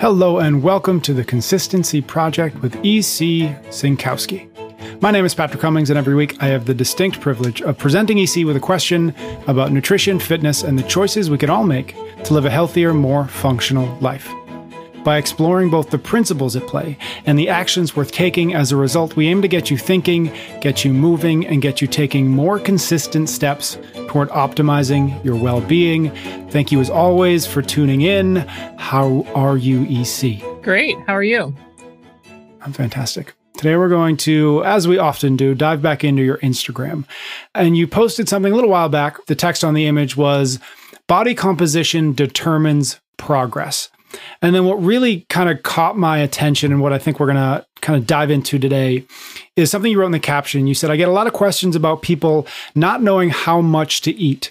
Hello and welcome to The Consistency Project with E.C. Synkowski. My name is Patrick Cummings, and every week I have the distinct privilege of presenting EC with a question about nutrition, fitness, and the choices we can all make to live a healthier, more functional life. By exploring both the principles at play and the actions worth taking as a result, we aim to get you thinking, get you moving, and get you taking more consistent steps toward optimizing your well-being. Thank you as always for tuning in. How are you, EC? Great. How are you? I'm fantastic. Today we're going to, as we often do, dive back into your Instagram. And you posted something a little while back. The text on the image was, "Body composition determines progress." And then what really kind of caught my attention and what I think we're going to kind of dive into today is something you wrote in the caption. You said, "I get a lot of questions about people not knowing how much to eat.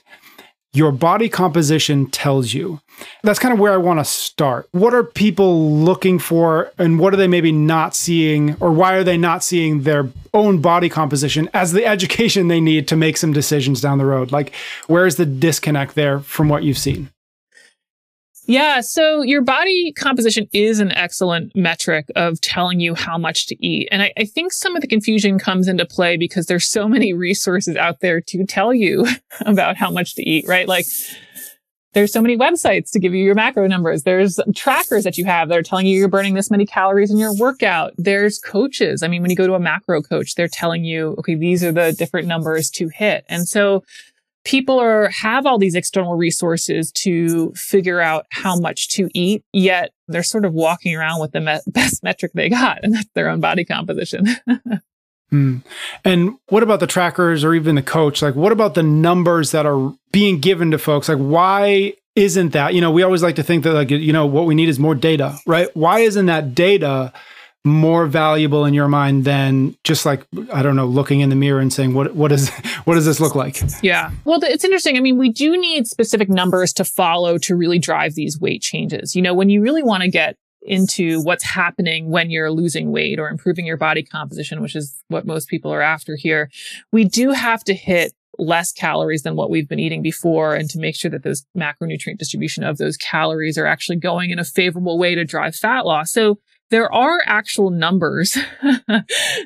Your body composition tells you." That's kind of where I want to start. What are people looking for, and what are they maybe not seeing, or why are they not seeing their own body composition as the education they need to make some decisions down the road? Like, where's the disconnect there from what you've seen? Yeah, so your body composition is an excellent metric of telling you how much to eat. And I think some of the confusion comes into play because there's so many resources out there to tell you about how much to eat, right? Like, there's so many websites to give you your macro numbers. There's trackers that you have that are telling you you're burning this many calories in your workout. There's coaches. I mean, when you go to a macro coach, they're telling you, okay, these are the different numbers to hit. And so people have all these external resources to figure out how much to eat, yet they're sort of walking around with the best metric they got, and that's their own body composition. And what about the trackers or even the coach? Like, what about the numbers that are being given to folks? Like, why isn't that? You know, we always like to think that, like, you know, what we need is more data, right? Why isn't that data more valuable in your mind than just, like, I don't know, looking in the mirror and saying, what does this look like? Yeah. Well, it's interesting. I mean, we do need specific numbers to follow to really drive these weight changes. You know, when you really want to get into what's happening when you're losing weight or improving your body composition, which is what most people are after here, we do have to hit less calories than what we've been eating before, and to make sure that those macronutrient distribution of those calories are actually going in a favorable way to drive fat loss. So there are actual numbers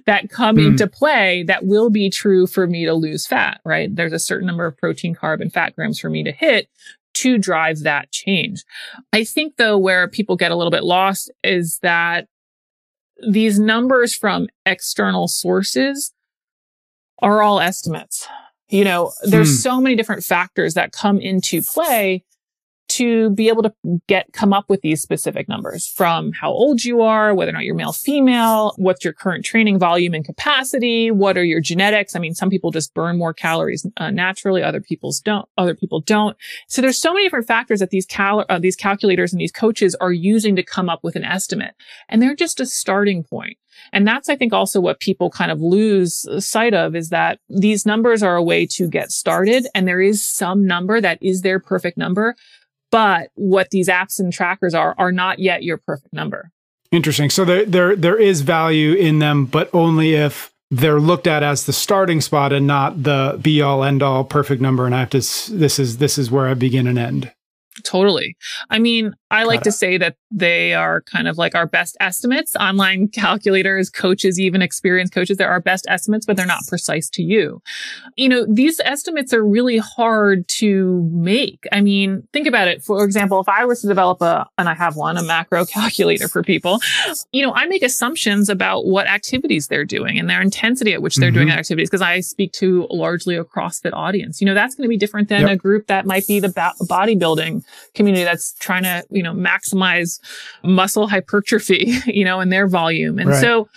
that come into play that will be true for me to lose fat, right? There's a certain number of protein, carb, and fat grams for me to hit to drive that change. I think, though, where people get a little bit lost is that these numbers from external sources are all estimates. You know, there's so many different factors that come into play to be able to come up with these specific numbers, from how old you are, whether or not you're male, female, what's your current training volume and capacity, what are your genetics. I mean, some people just burn more calories naturally, other people don't. So there's so many different factors that these calculators and these coaches are using to come up with an estimate. And they're just a starting point. And that's, I think, also what people kind of lose sight of, is that these numbers are a way to get started. And there is some number that is their perfect number. But what these apps and trackers are not yet your perfect number. Interesting. So there is value in them, but only if they're looked at as the starting spot and not the be all end all perfect number. And I have to, this is where I begin and end. Totally. I mean, I like to say that they are kind of like our best estimates. Online calculators, coaches, even experienced coaches, they're our best estimates, but they're not precise to you. You know, these estimates are really hard to make. I mean, think about it. For example, if I was to develop a macro calculator for people, you know, I make assumptions about what activities they're doing and their intensity at which they're doing that activities, because I speak to largely a CrossFit audience. You know, that's going to be different than a group that might be the bodybuilding community that's trying to, you know, maximize muscle hypertrophy, you know, and their volume. And so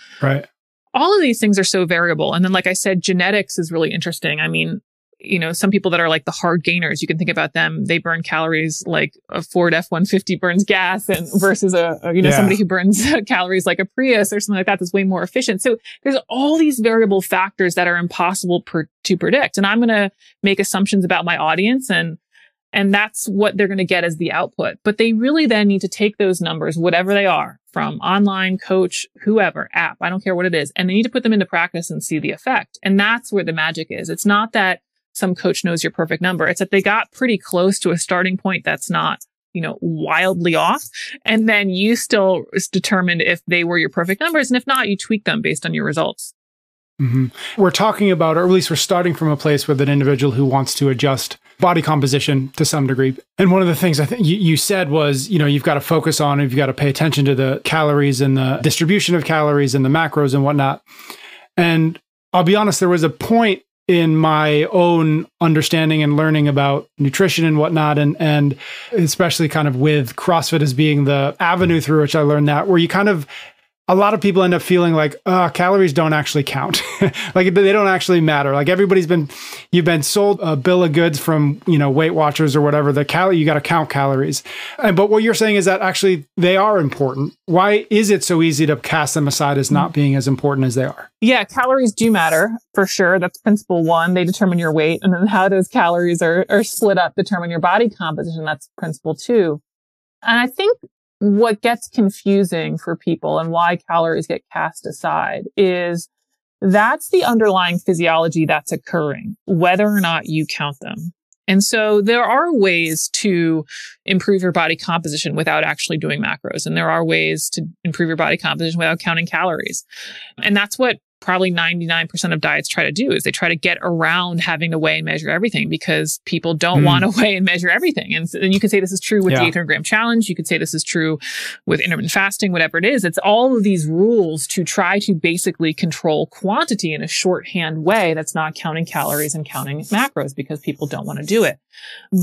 all of these things are so variable. And then, like I said, genetics is really interesting. I mean, you know, some people that are like the hard gainers, you can think about them. They burn calories like a Ford F-150 burns gas, and versus somebody who burns calories like a Prius or something like that, that's way more efficient. So there's all these variable factors that are impossible to predict. And I'm going to make assumptions about my audience, and that's what they're going to get as the output. But they really then need to take those numbers, whatever they are, from online, coach, whoever, app, I don't care what it is, and they need to put them into practice and see the effect. And that's where the magic is. It's not that some coach knows your perfect number. It's that they got pretty close to a starting point that's not you know, wildly off. And then you still determined if they were your perfect numbers. And if not, you tweak them based on your results. Mm-hmm. We're talking about, or at least we're starting from a place with an individual who wants to adjust body composition to some degree. And one of the things I think you said was, you know, you've got to focus on, you've got to pay attention to the calories and the distribution of calories and the macros and whatnot. And I'll be honest, there was a point in my own understanding and learning about nutrition and whatnot, and especially kind of with CrossFit as being the avenue through which I learned that, where you kind of, a lot of people end up feeling like, calories don't actually count. Like they don't actually matter. Like everybody's been, you've been sold a bill of goods from, you know, Weight Watchers or whatever, you got to count calories. But what you're saying is that actually they are important. Why is it so easy to cast them aside as not being as important as they are? Yeah, calories do matter for sure. That's principle one. They determine your weight. And then how those calories are split up determine your body composition. That's principle two. And I think what gets confusing for people and why calories get cast aside is that's the underlying physiology that's occurring, whether or not you count them. And so there are ways to improve your body composition without actually doing macros. And there are ways to improve your body composition without counting calories. And that's what probably 99% of diets try to do, is they try to get around having to weigh and measure everything, because people don't want to weigh and measure everything. And so then you can say this is true with the 800-gram challenge. You could say this is true with intermittent fasting, whatever it is. It's all of these rules to try to basically control quantity in a shorthand way that's not counting calories and counting macros, because people don't want to do it.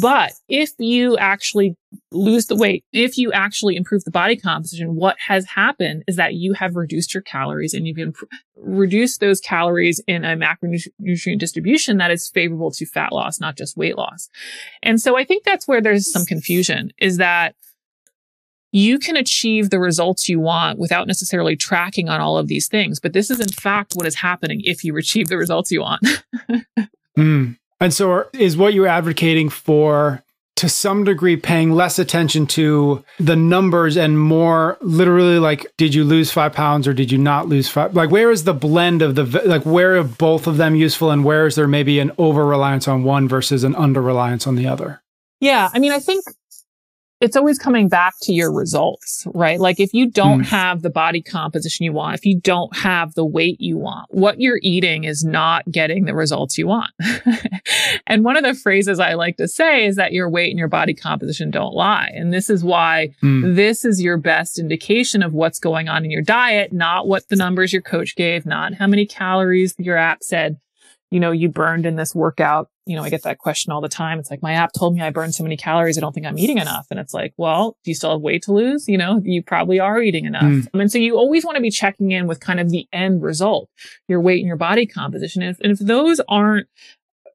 But if you actually lose the weight, if you actually improve the body composition, what has happened is that you have reduced your calories, and you can reduce those calories in a macronutrient distribution that is favorable to fat loss, not just weight loss. And so I think that's where there's some confusion, is that you can achieve the results you want without necessarily tracking on all of these things. But this is, in fact, what is happening if you achieve the results you want. And so is what you're advocating for, to some degree, paying less attention to the numbers and more literally like, did you lose 5 pounds or did you not lose 5? Like, where is the blend of the, like, where are both of them useful, and where is there maybe an over-reliance on one versus an under-reliance on the other? Yeah. I mean, I think it's always coming back to your results, right? Like if you don't have the body composition you want, if you don't have the weight you want, what you're eating is not getting the results you want. And one of the phrases I like to say is that your weight and your body composition don't lie. And this is why this is your best indication of what's going on in your diet, not what the numbers your coach gave, not how many calories your app said, you know, you burned in this workout. You know, I get that question all the time. It's like, my app told me I burned so many calories, I don't think I'm eating enough. And it's like, well, do you still have weight to lose? You know, you probably are eating enough. And so you always want to be checking in with kind of the end result, your weight and your body composition. And if those aren't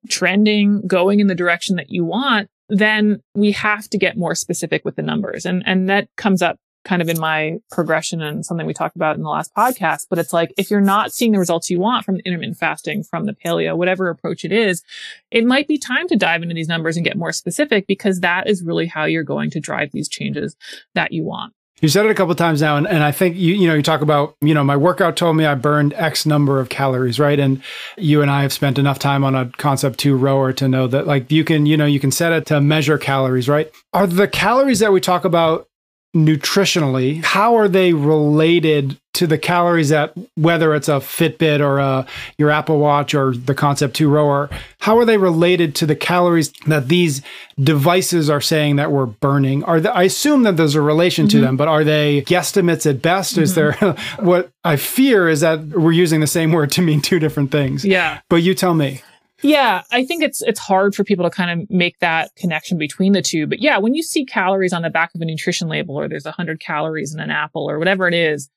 trending, going in the direction that you want, then we have to get more specific with the numbers. And that comes up kind of in my progression and something we talked about in the last podcast, but it's like, if you're not seeing the results you want from the intermittent fasting, from the paleo, whatever approach it is, it might be time to dive into these numbers and get more specific, because that is really how you're going to drive these changes that you want. You said it a couple of times now, and I think you know, you talk about, you know, my workout told me I burned X number of calories, right? And you and I have spent enough time on a Concept2 rower to know that, like, you can set it to measure calories, right? Are the calories that we talk about nutritionally, how are they related to the calories that, whether it's a Fitbit or your Apple Watch or the Concept2 rower, how are they related to the calories that these devices are saying that we're burning? I assume that there's a relation to them, but are they guesstimates at best? Is there, what I fear is that we're using the same word to mean two different things. Yeah. But you tell me. Yeah, I think it's hard for people to kind of make that connection between the two. But yeah, when you see calories on the back of a nutrition label, or there's 100 calories in an apple or whatever it is,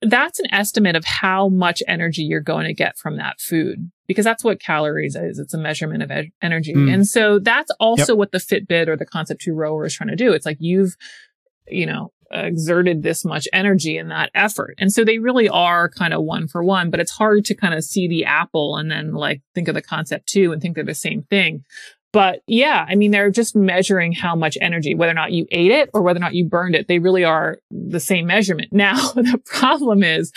that's an estimate of how much energy you're going to get from that food, because that's what calories is. It's a measurement of energy. And so that's also what the Fitbit or the Concept2 rower is trying to do. It's like, you've, you know, exerted this much energy in that effort. And so they really are kind of one for one, but it's hard to kind of see the apple and then like think of the Concept2 and think they're the same thing. But yeah, I mean, they're just measuring how much energy, whether or not you ate it or whether or not you burned it. They really are the same measurement. Now, the problem is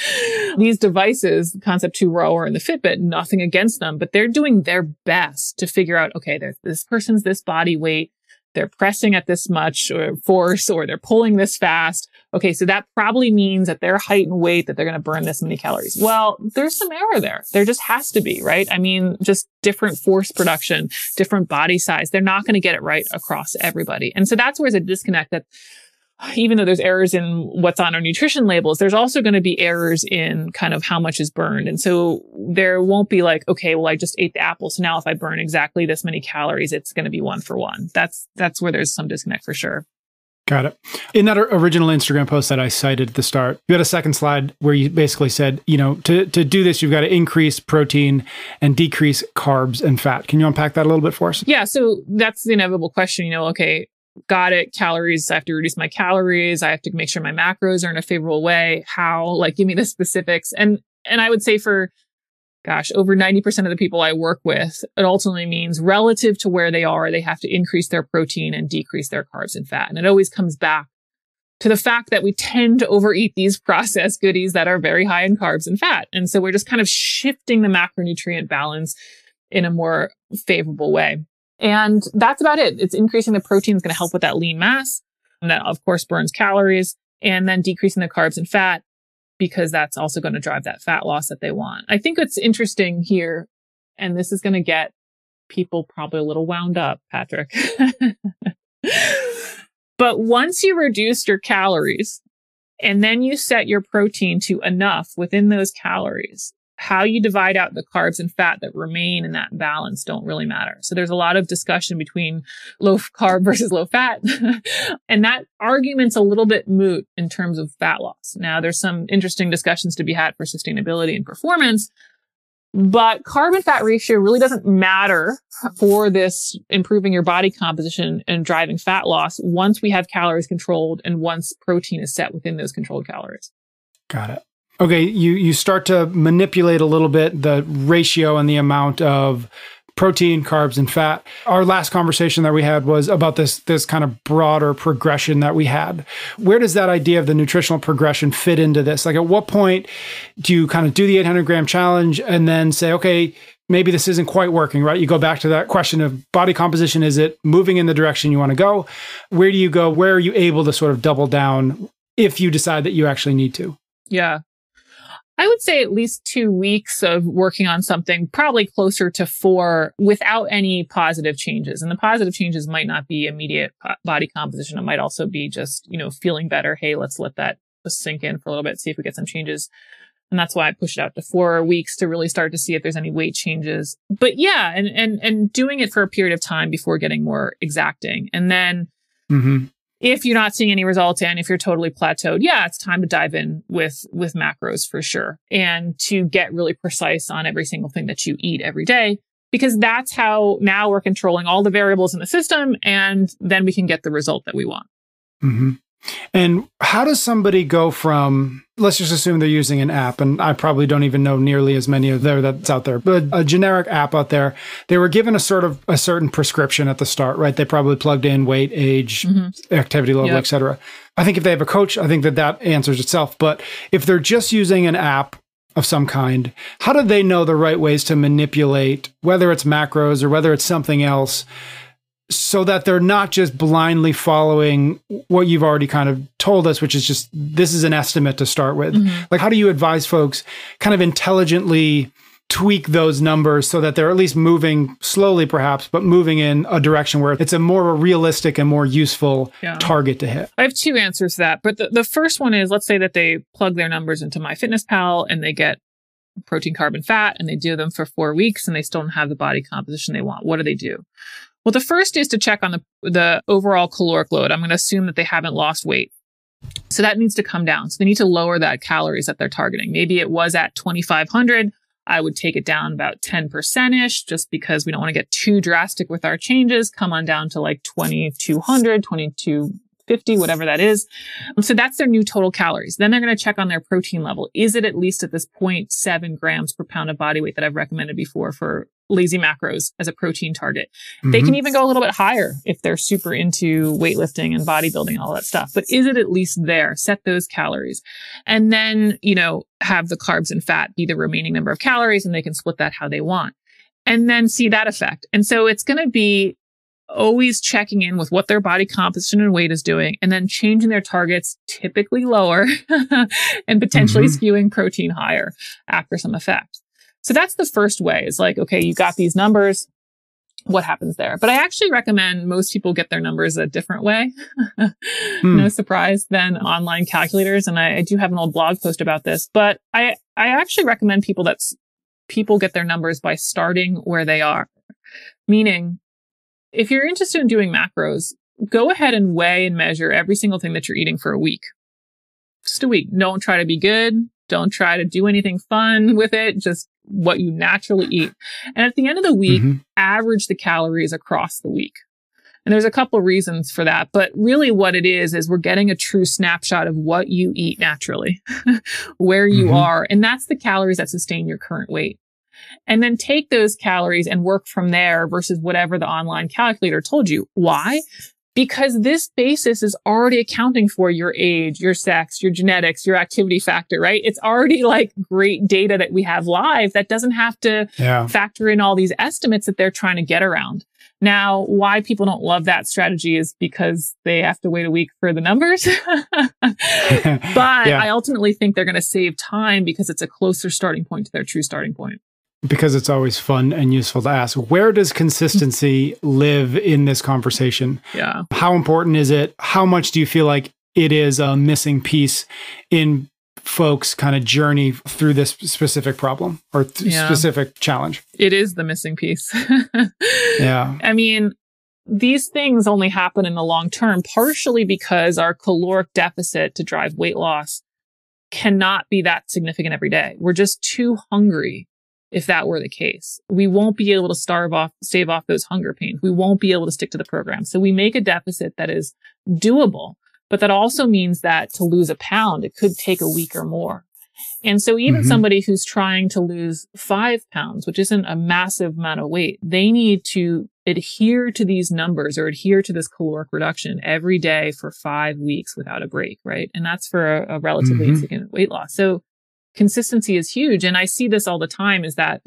these devices, Concept2 rower and the Fitbit, nothing against them, but they're doing their best to figure out, okay, this person's this body weight. they're pressing at this much or force, or they're pulling this fast. Okay, so that probably means at their height and weight that they're going to burn this many calories. Well, there's some error there. There just has to be, right? I mean, just different force production, different body size. They're not going to get it right across everybody. And so that's where there's a disconnect that even though there's errors in what's on our nutrition labels, there's also going to be errors in kind of how much is burned. And so there won't be like, okay, well, I just ate the apple, so now if I burn exactly this many calories, it's going to be 1 for 1. That's where there's some disconnect for sure. Got it. In that original Instagram post that I cited at the start, you had a second slide where you basically said, you know, to do this, you've got to increase protein and decrease carbs and fat. Can you unpack that a little bit for us? Yeah. So that's the inevitable question, you know, okay, got it. Calories, I have to reduce my calories. I have to make sure my macros are in a favorable way. How? Like, give me the specifics. And I would say for, gosh, over 90% of the people I work with, it ultimately means relative to where they are, they have to increase their protein and decrease their carbs and fat. And it always comes back to the fact that we tend to overeat these processed goodies that are very high in carbs and fat. And so we're just kind of shifting the macronutrient balance in a more favorable way. And that's about it. It's increasing the protein is going to help with that lean mass. And that, of course, burns calories. And then decreasing the carbs and fat, because that's also going to drive that fat loss that they want. I think what's interesting here, and this is going to get people probably a little wound up, Patrick. But once you reduce your calories and then you set your protein to enough within those calories, how you divide out the carbs and fat that remain in that balance don't really matter. So there's a lot of discussion between low carb versus low fat. And that argument's a little bit moot in terms of fat loss. Now, there's some interesting discussions to be had for sustainability and performance, but carb and fat ratio really doesn't matter for this improving your body composition and driving fat loss once we have calories controlled and once protein is set within those controlled calories. Got it. Okay, you start to manipulate a little bit the ratio and the amount of protein, carbs, and fat. Our last conversation that we had was about this kind of broader progression that we had. Where does that idea of the nutritional progression fit into this? Like, at what point do you kind of do the 800-gram challenge and then say, okay, maybe this isn't quite working, right? You go back to that question of body composition. Is it moving in the direction you want to go? Where do you go? Where are you able to sort of double down if you decide that you actually need to? Yeah. I would say at least 2 weeks of working on something, probably closer to 4, without any positive changes. And the positive changes might not be immediate body composition. It might also be just, you know, feeling better. Hey, let's let that just sink in for a little bit, see if we get some changes. And that's why I push it out to 4 weeks to really start to see if there's any weight changes. But yeah, and doing it for a period of time before getting more exacting. And then if you're not seeing any results and if you're totally plateaued, yeah, it's time to dive in with macros for sure. And to get really precise on every single thing that you eat every day, because that's how now we're controlling all the variables in the system. And then we can get the result that we want. Mm-hmm. And how does somebody go from, let's just assume they're using an app, and I probably don't even know nearly as many of there that's out there, but a generic app out there, they were given a sort of a certain prescription at the start, right? They probably plugged in weight, age, activity level, et cetera. I think if they have a coach, I think that answers itself. But if they're just using an app of some kind, how do they know the right ways to manipulate, whether it's macros or whether it's something else, so that they're not just blindly following what you've already kind of told us, which is just, this is an estimate to start with? Like, how do you advise folks kind of intelligently tweak those numbers so that they're at least moving slowly, perhaps, but moving in a direction where it's a more realistic and more useful target to hit? I have 2 answers to that. But the first one is, let's say that they plug their numbers into MyFitnessPal and they get protein, carb, and fat, and they do them for 4 weeks and they still don't have the body composition they want. What do they do? Well, the first is to check on the overall caloric load. I'm going to assume that they haven't lost weight. So that needs to come down. So they need to lower that calories that they're targeting. Maybe it was at 2,500. I would take it down about 10%-ish, just because we don't want to get too drastic with our changes. Come on down to like 2,200, 2,250, whatever that is. So that's their new total calories. Then they're going to check on their protein level. Is it at least at this 0.7 grams per pound of body weight that I've recommended before for lazy macros as a protein target? They can even go a little bit higher if they're super into weightlifting and bodybuilding and all that stuff. But is it at least there? Set those calories. And then, you know, have the carbs and fat be the remaining number of calories, and they can split that how they want. And then see that effect. And so it's going to be always checking in with what their body composition and weight is doing, and then changing their targets, typically lower, and potentially skewing protein higher after some effect. So that's the first way, is like, okay, you got these numbers. What happens there? But I actually recommend most people get their numbers a different way, no surprise, than online calculators. And I do have an old blog post about this, but I actually recommend people that people get their numbers by starting where they are. Meaning, if you're interested in doing macros, go ahead and weigh and measure every single thing that you're eating for a week. Just a week. Don't try to be good. Don't try to do anything fun with it. Just what you naturally eat. And at the end of the week, average the calories across the week. And there's a couple reasons for that. But really what it is we're getting a true snapshot of what you eat naturally, where you are. And that's the calories that sustain your current weight. And then take those calories and work from there versus whatever the online calculator told you. Why? Because this basis is already accounting for your age, your sex, your genetics, your activity factor, right? It's already like great data that we have live that doesn't have to factor in all these estimates that they're trying to get around. Now, why people don't love that strategy is because they have to wait a week for the numbers. But I ultimately think they're going to save time because it's a closer starting point to their true starting point. Because it's always fun and useful to ask, where does consistency live in this conversation? Yeah. How important is it? How much do you feel like it is a missing piece in folks' kind of journey through this specific problem or specific challenge? It is the missing piece. I mean, these things only happen in the long term, partially because our caloric deficit to drive weight loss cannot be that significant every day. We're just too hungry. If that were the case, we won't be able to stave off those hunger pains. We won't be able to stick to the program. So we make a deficit that is doable, but that also means that to lose a pound, it could take a week or more. And so even somebody who's trying to lose 5 pounds, which isn't a massive amount of weight, they need to adhere to these numbers or adhere to this caloric reduction every day for 5 weeks without a break, right? And that's for a relatively significant weight loss. So consistency is huge. And I see this all the time, is that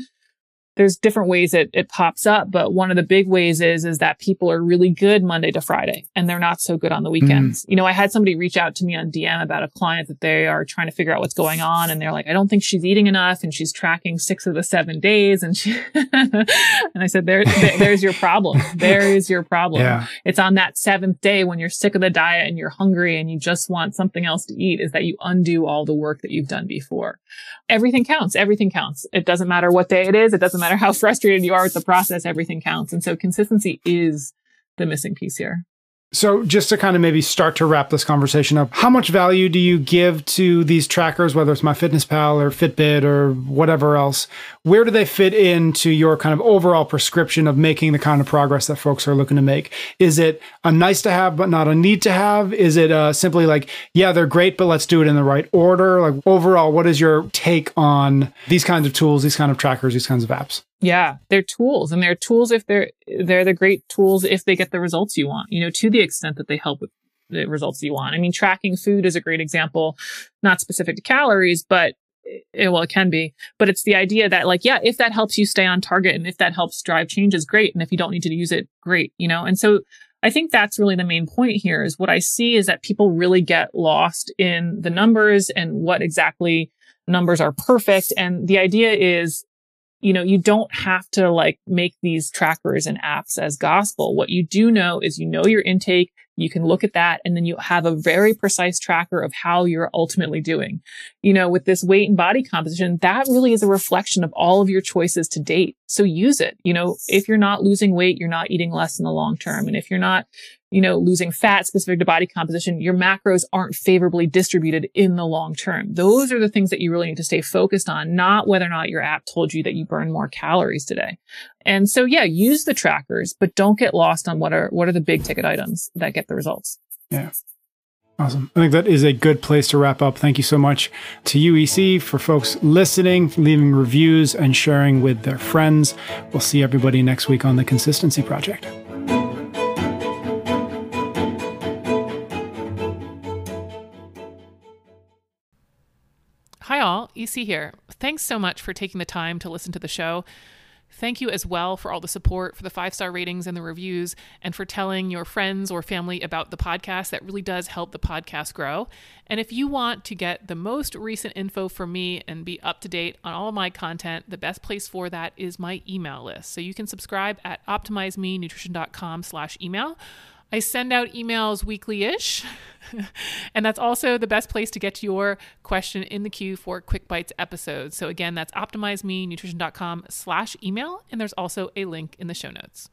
there's different ways it pops up. But one of the big ways is that people are really good Monday to Friday and they're not so good on the weekends. You know, I had somebody reach out to me on DM about a client that they are trying to figure out what's going on. And they're like, I don't think she's eating enough. And she's tracking 6 of the 7 days. And I said, there's your problem. There is your problem. Yeah. It's on that 7th day when you're sick of the diet and you're hungry and you just want something else to eat, is that you undo all the work that you've done before. Everything counts. Everything counts. It doesn't matter what day it is. It doesn't matter how frustrated you are with the process, everything counts. And so consistency is the missing piece here. So just to kind of maybe start to wrap this conversation up, how much value do you give to these trackers, whether it's MyFitnessPal or Fitbit or whatever else? Where do they fit into your kind of overall prescription of making the kind of progress that folks are looking to make? Is it a nice to have, but not a need to have? Is it simply like, yeah, they're great, but let's do it in the right order? Like overall, what is your take on these kinds of tools, these kinds of trackers, these kinds of apps? Yeah, they're tools, and they're tools if they're the great tools if they get the results you want, you know, to the extent that they help with the results you want. I mean, tracking food is a great example, not specific to calories, but it can be, but it's the idea that like, yeah, if that helps you stay on target and if that helps drive changes, great. And if you don't need to use it, great, you know? And so I think that's really the main point here, is what I see is that people really get lost in the numbers and what exactly numbers are perfect. And the idea is, you know, you don't have to like make these trackers and apps as gospel. What you do know is you know your intake, you can look at that, and then you have a very precise tracker of how you're ultimately doing. You know, with this weight and body composition, that really is a reflection of all of your choices to date. So use it. You know, if you're not losing weight, you're not eating less in the long term. And if you're not, you know, losing fat specific to body composition, your macros aren't favorably distributed in the long term. Those are the things that you really need to stay focused on, not whether or not your app told you that you burn more calories today. And so, yeah, use the trackers, but don't get lost on what are the big ticket items that get the results. Yeah. Awesome. I think that is a good place to wrap up. Thank you so much to you, E.C., for folks listening, leaving reviews and sharing with their friends. We'll see everybody next week on The Consistency Project. Hi all, EC here. Thanks so much for taking the time to listen to the show. Thank you as well for all the support, for the 5-star ratings and the reviews, and for telling your friends or family about the podcast. That really does help the podcast grow. And if you want to get the most recent info from me and be up to date on all of my content, the best place for that is my email list. So you can subscribe at optimizemenutrition.com/email. I send out emails weekly-ish, and that's also the best place to get your question in the queue for Quick Bites episodes. So again, that's optimizemenutrition.com/email, and there's also a link in the show notes.